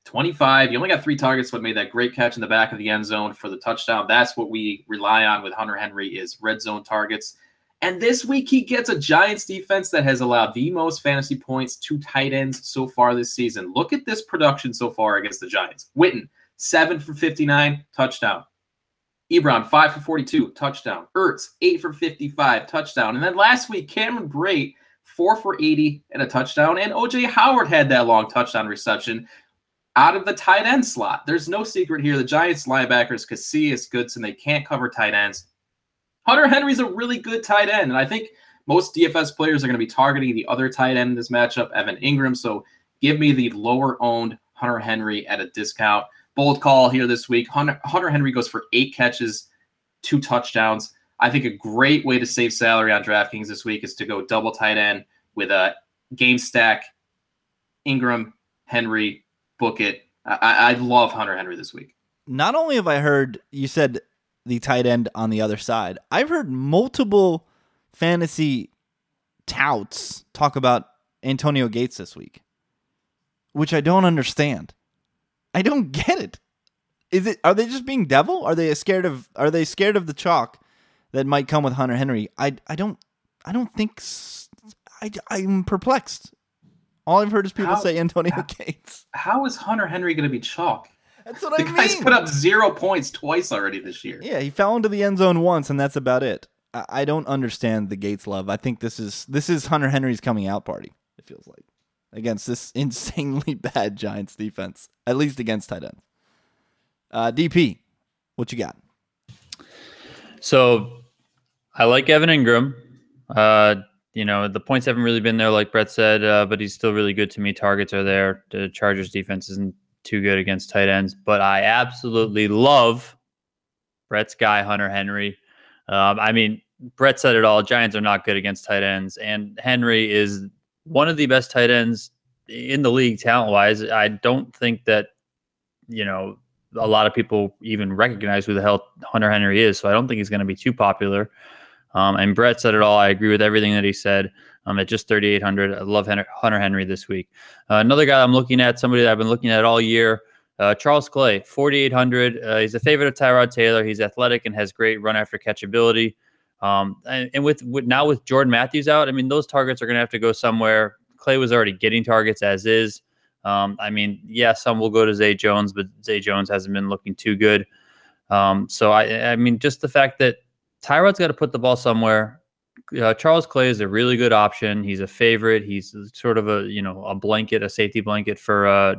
twenty-five. He only got three targets, but made that great catch in the back of the end zone for the touchdown. That's what we rely on with Hunter Henry is red zone targets. And this week, he gets a Giants defense that has allowed the most fantasy points to tight ends so far this season. Look at this production so far against the Giants. Witten, seven for fifty-nine, touchdown. Ebron, five for forty-two, touchdown. Ertz, eight for fifty-five, touchdown. And then last week, Cameron Brate, four for eighty and a touchdown, and O J Howard had that long touchdown reception out of the tight end slot. There's no secret here. The Giants linebackers, Casillas, Goodson, they can't cover tight ends. Hunter Henry's a really good tight end, and I think most D F S players are going to be targeting the other tight end in this matchup, Evan Ingram, so give me the lower-owned Hunter Henry at a discount. Bold call here this week. Hunter, Hunter Henry goes for eight catches, two touchdowns. I think a great way to save salary on DraftKings this week is to go double tight end with a game stack, Ingram, Henry, book it. I, I love Hunter Henry this week. Not only have I heard, you said the tight end on the other side, I've heard multiple fantasy touts talk about Antonio Gates this week, which I don't understand. I don't get it. Is it, are they just being devil? Are they scared of, are they scared of the chalk that might come with Hunter Henry? I, I don't, I don't think I, I'm perplexed. All I've heard is people how, say Antonio how, Gates. How is Hunter Henry going to be chalk? That's what the I mean. The guy's put up zero points twice already this year. Yeah, he fell into the end zone once, and that's about it. I, I don't understand the Gates love. I think this is this is Hunter Henry's coming out party, it feels like, against this insanely bad Giants defense, at least against tight ends. Uh, D P, what you got? So I like Evan Ingram. Uh You know, the points haven't really been there, like Brett said, uh, but he's still really good to me. Targets are there. The Chargers defense isn't too good against tight ends, but I absolutely love Brett's guy, Hunter Henry. Um, I mean, Brett said it all. Giants are not good against tight ends, and Henry is one of the best tight ends in the league talent-wise. I don't think that, you know, a lot of people even recognize who the hell Hunter Henry is, so I don't think he's going to be too popular. Um, and Brett said it all. I agree with everything that he said. Um, at just thirty-eight hundred, I love Henry, Hunter Henry this week. Uh, another guy I'm looking at, somebody that I've been looking at all year, uh, Charles Clay, forty-eight hundred. Uh, he's a favorite of Tyrod Taylor. He's athletic and has great run after catchability. Um, and, and with, with now with Jordan Matthews out, I mean, those targets are going to have to go somewhere. Clay was already getting targets as is. Um, I mean, yeah, some will go to Zay Jones, but Zay Jones hasn't been looking too good. Um, so I, I mean, just the fact that Tyrod's got to put the ball somewhere. Uh, Charles Clay is a really good option. He's a favorite. He's sort of a, you know, a blanket, a safety blanket for uh,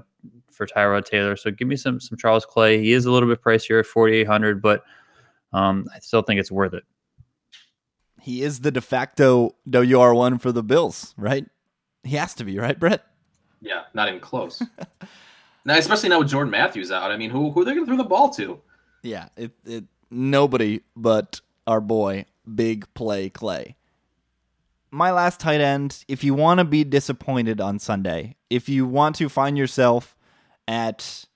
for Tyrod Taylor. So give me some some Charles Clay. He is a little bit pricier at forty-eight hundred, but um, I still think it's worth it. He is the de facto W R one for the Bills, right? He has to be, right, Brett? Yeah, not even close. Now, especially now with Jordan Matthews out. I mean, who who are they going to throw the ball to? Yeah, it it nobody but our boy, Big Play Clay. My last tight end, if you want to be disappointed on Sunday, if you want to find yourself at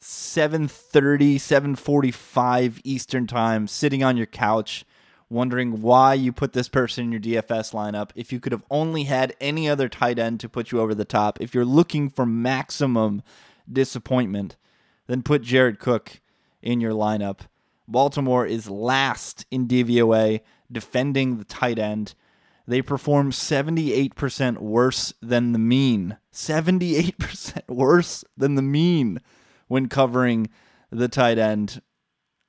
seven thirty, seven forty-five Eastern time, sitting on your couch, wondering why you put this person in your D F S lineup, if you could have only had any other tight end to put you over the top, if you're looking for maximum disappointment, then put Jared Cook in your lineup. Baltimore is last in D V O A defending the tight end. They perform seventy-eight percent worse than the mean. seventy-eight percent worse than the mean when covering the tight end.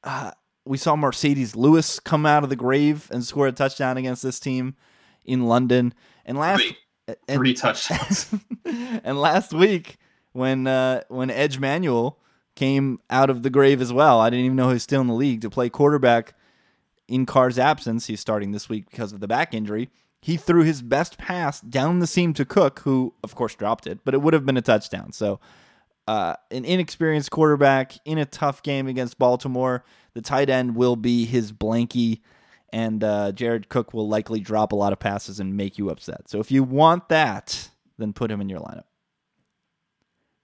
Uh, we saw Mercedes Lewis come out of the grave and score a touchdown against this team in London. And last three, three and, touchdowns. And last week when uh, when Edge Manuel came out of the grave as well. I didn't even know he was still in the league to play quarterback in Carr's absence. He's starting this week because of the back injury. He threw his best pass down the seam to Cook, who, of course, dropped it, but it would have been a touchdown. So uh, an inexperienced quarterback in a tough game against Baltimore. The tight end will be his blankie, and uh, Jared Cook will likely drop a lot of passes and make you upset. So if you want that, then put him in your lineup.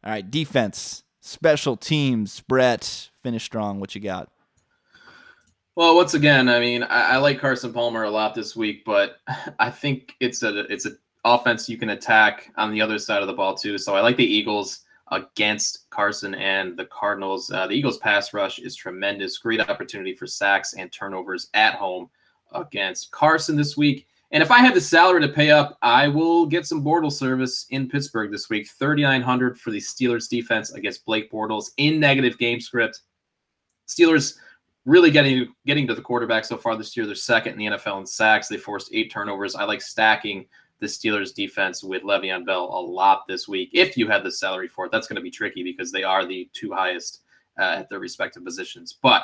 All right, defense. Special teams, Brett, finish strong. What you got? Well, once again, I mean, I, I like Carson Palmer a lot this week, but I think it's a it's an offense you can attack on the other side of the ball too. So I like the Eagles against Carson and the Cardinals. Uh, the Eagles' pass rush is tremendous. Great opportunity for sacks and turnovers at home against Carson this week. And if I have the salary to pay up, I will get some Bortles service in Pittsburgh this week. thirty-nine hundred for the Steelers defense against Blake Bortles in negative game script. Steelers really getting getting to the quarterback so far this year. They're second in the N F L in sacks. They forced eight turnovers. I like stacking the Steelers defense with Le'Veon Bell a lot this week. If you have the salary for it, that's going to be tricky because they are the two highest uh, at their respective positions. But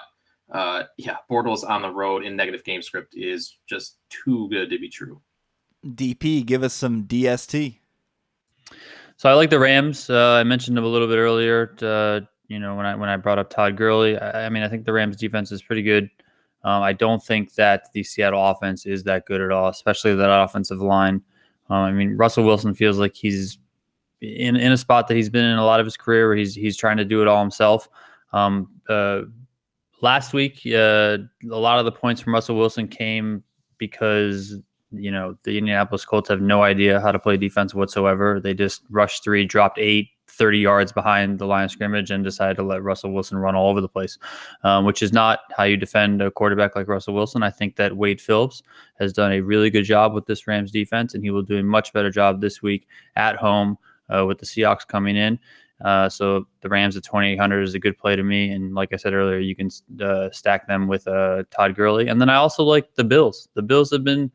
Uh, yeah, Bortles on the road in negative game script is just too good to be true. D P, give us some D S T. So I like the Rams. Uh, I mentioned them a little bit earlier, uh, you know, when I when I brought up Todd Gurley. I, I mean, I think the Rams defense is pretty good. Um, I don't think that the Seattle offense is that good at all, especially that offensive line. Um, I mean, Russell Wilson feels like he's in, in a spot that he's been in a lot of his career where he's he's trying to do it all himself. Um, uh, last week, uh, a lot of the points from Russell Wilson came because, you know, the Indianapolis Colts have no idea how to play defense whatsoever. They just rushed three, dropped eight, thirty yards behind the line of scrimmage, and decided to let Russell Wilson run all over the place, um, which is not how you defend a quarterback like Russell Wilson. I think that Wade Phillips has done a really good job with this Rams defense, and he will do a much better job this week at home uh, with the Seahawks coming in. Uh, so the Rams at twenty-eight hundred is a good play to me. And like I said earlier, you can uh, stack them with uh, Todd Gurley. And then I also like the Bills. The Bills have been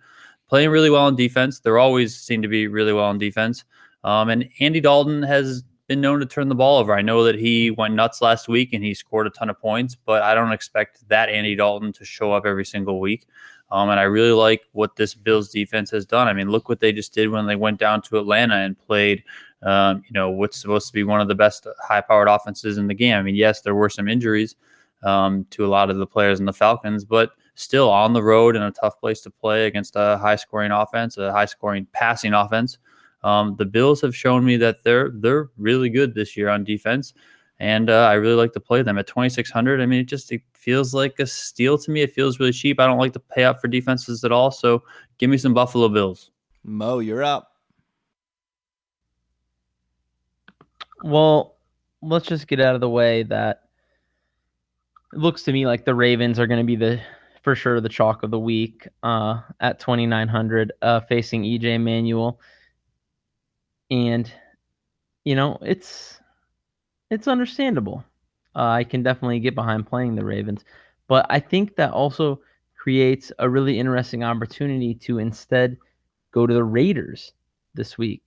playing really well on defense. They're always seem to be really well on defense. Um, and Andy Dalton has been known to turn the ball over. I know that he went nuts last week and he scored a ton of points, but I don't expect that Andy Dalton to show up every single week. Um, and I really like what this Bills defense has done. I mean, look what they just did when they went down to Atlanta and played, um, you know, what's supposed to be one of the best high-powered offenses in the game. I mean, yes, there were some injuries um, to a lot of the players in the Falcons, but still on the road in a tough place to play against a high-scoring offense, a high-scoring passing offense. Um, the Bills have shown me that they're they're really good this year on defense, and uh, I really like to play them at twenty-six hundred. I mean, it just it feels like a steal to me. It feels really cheap. I don't like to pay up for defenses at all, so give me some Buffalo Bills. Mo, you're up. Well, let's just get out of the way that it looks to me like the Ravens are going to be the for sure the chalk of the week uh, at twenty-nine hundred uh, facing E J Manuel. And, you know, it's it's understandable. Uh, I can definitely get behind playing the Ravens. But I think that also creates a really interesting opportunity to instead go to the Raiders this week,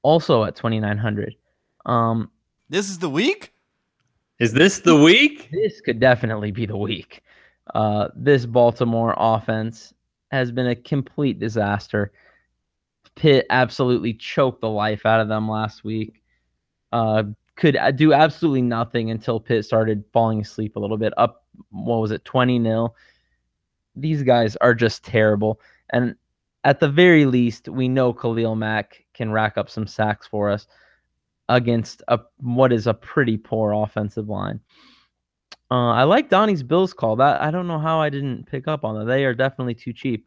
also at twenty-nine hundred. Um, this is the week? Is this the week? This could definitely be the week. Uh, this Baltimore offense has been a complete disaster. Pitt absolutely choked the life out of them last week. Uh, could do absolutely nothing until Pitt started falling asleep a little bit. Up, what was it, twenty nil? These guys are just terrible. And at the very least, we know Khalil Mack can rack up some sacks for us against a what is a pretty poor offensive line. Uh, I like Donnie's Bills call. That I don't know how I didn't pick up on that. They are definitely too cheap.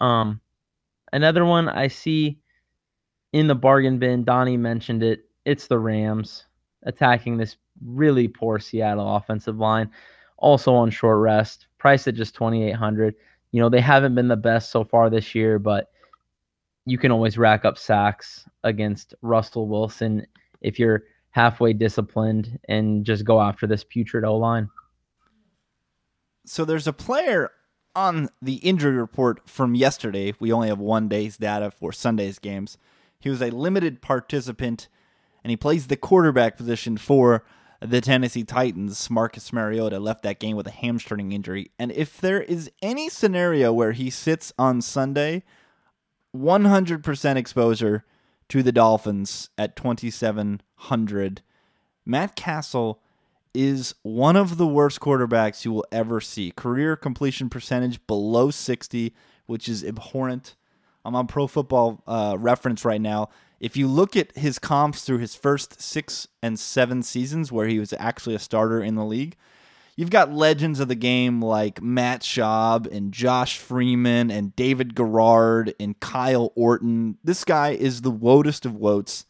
Um, Another one I see in the bargain bin, Donnie mentioned it, it's the Rams attacking this really poor Seattle offensive line, also on short rest, priced at just twenty-eight hundred. You know, they haven't been the best so far this year, but you can always rack up sacks against Russell Wilson if you're halfway disciplined and just go after this putrid O-line. So there's a player on the injury report from yesterday. We only have one day's data for Sunday's games. He was a limited participant, and he plays the quarterback position for the Tennessee Titans. Marcus Mariota left that game with a hamstring injury. And if there is any scenario where he sits on Sunday, one hundred percent exposure to the Dolphins at twenty-seven hundred. Matt Castle is one of the worst quarterbacks you will ever see. Career completion percentage below sixty, which is abhorrent. I'm on Pro Football uh, Reference right now. If you look at his comps through his first six and seven seasons where he was actually a starter in the league, you've got legends of the game like Matt Schaub and Josh Freeman and David Garrard and Kyle Orton. This guy is the woatest of woats.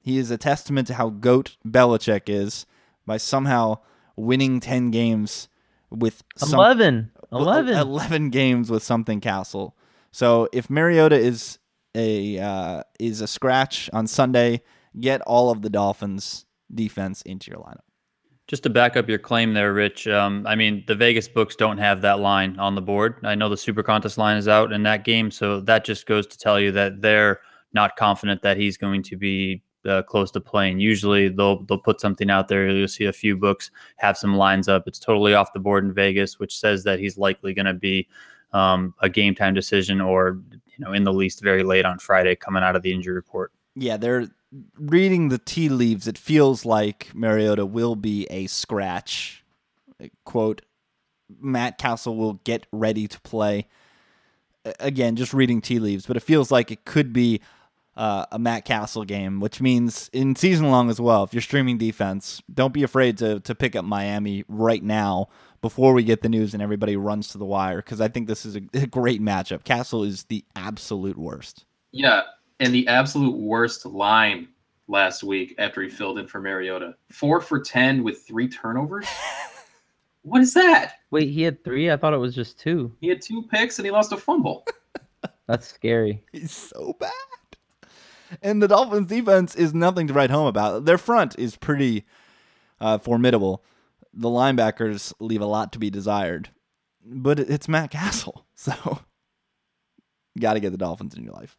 He is a testament to how GOAT Belichick is, by somehow winning ten games with some, eleven, eleven. eleven games with something Castle. So if Mariota is a uh, is a scratch on Sunday, get all of the Dolphins' defense into your lineup. Just to back up your claim there, Rich, um, I mean, the Vegas books don't have that line on the board. I know the Super Contest line is out in that game, so that just goes to tell you that they're not confident that he's going to be Uh, close to playing. Usually they'll they'll put something out there. You'll see a few books have some lines up. It's totally off the board in Vegas, which says that he's likely going to be um, a game time decision, or you know, in the least, very late on Friday coming out of the injury report. Yeah, they're reading the tea leaves. It feels like Mariota will be a scratch, quote, Matt Castle will get ready to play. Again, just reading tea leaves, but it feels like it could be uh, a Matt Castle game, which means in season long as well, if you're streaming defense, don't be afraid to to pick up Miami right now before we get the news and everybody runs to the wire, because I think this is a, a great matchup. Castle is the absolute worst. Yeah, and the absolute worst line last week after he filled in for Mariota. four for ten with three turnovers? What is that? Wait, he had three? I thought it was just two. He had two picks and he lost a fumble. That's scary. He's so bad. And the Dolphins' defense is nothing to write home about. Their front is pretty uh, formidable. The linebackers leave a lot to be desired. But it's Matt Castle, so got to get the Dolphins in your life.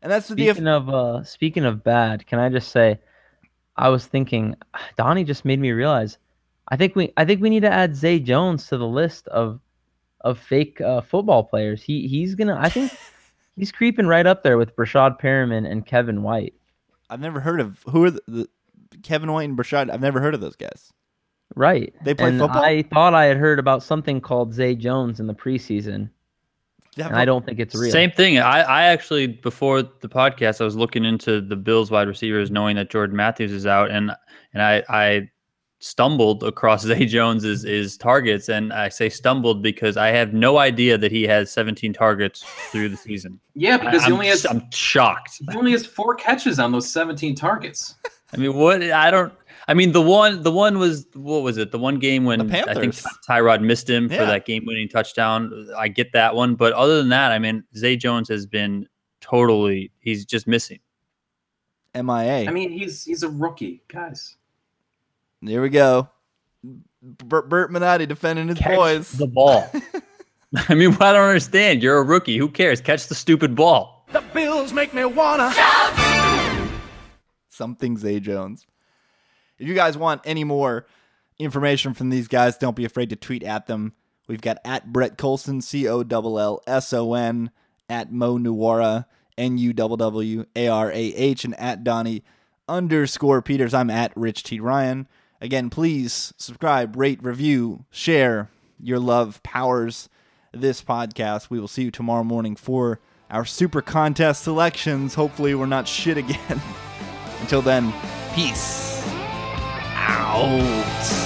And that's the speaking df- of uh, speaking of bad. Can I just say, I was thinking, Donnie just made me realize. I think we I think we need to add Zay Jones to the list of of fake uh, football players. He he's gonna. I think he's creeping right up there with Brashad Perriman and Kevin White. I've never heard of who are the, the Kevin White and Brashad. I've never heard of those guys. Right. They play and football. I thought I had heard about something called Zay Jones in the preseason. Yeah, and I don't think it's real. Same thing. I, I actually, before the podcast, I was looking into the Bills wide receivers, knowing that Jordan Matthews is out, and and I, I stumbled across Zay Jones's his targets, and I say stumbled because I have no idea that he has seventeen targets through the season. Yeah, because I, he only has. I'm shocked. He only has four catches on those seventeen targets. I mean, what? I don't. I mean, the one, the one was what was it? The one game when I think Tyrod missed him yeah. for that game-winning touchdown. I get that one, but other than that, I mean, Zay Jones has been totally—he's just missing. M I A. I mean, he's he's a rookie, guys. There we go. Bert, Bert Minotti defending his Catch boys. The ball. I mean, I don't understand. You're a rookie. Who cares? Catch the stupid ball. The Bills make me wanna. Something Zay Jones. If you guys want any more information from these guys, don't be afraid to tweet at them. We've got at Brett Colson, C O L L S O N, at Mo Nuwara, N U W W A R A H, and at Donnie underscore Peters. I'm at Rich T. Ryan. Again, please subscribe, rate, review, share. Your love powers this podcast. We will see you tomorrow morning for our super contest selections. Hopefully we're not shit again. Until then, peace. Out.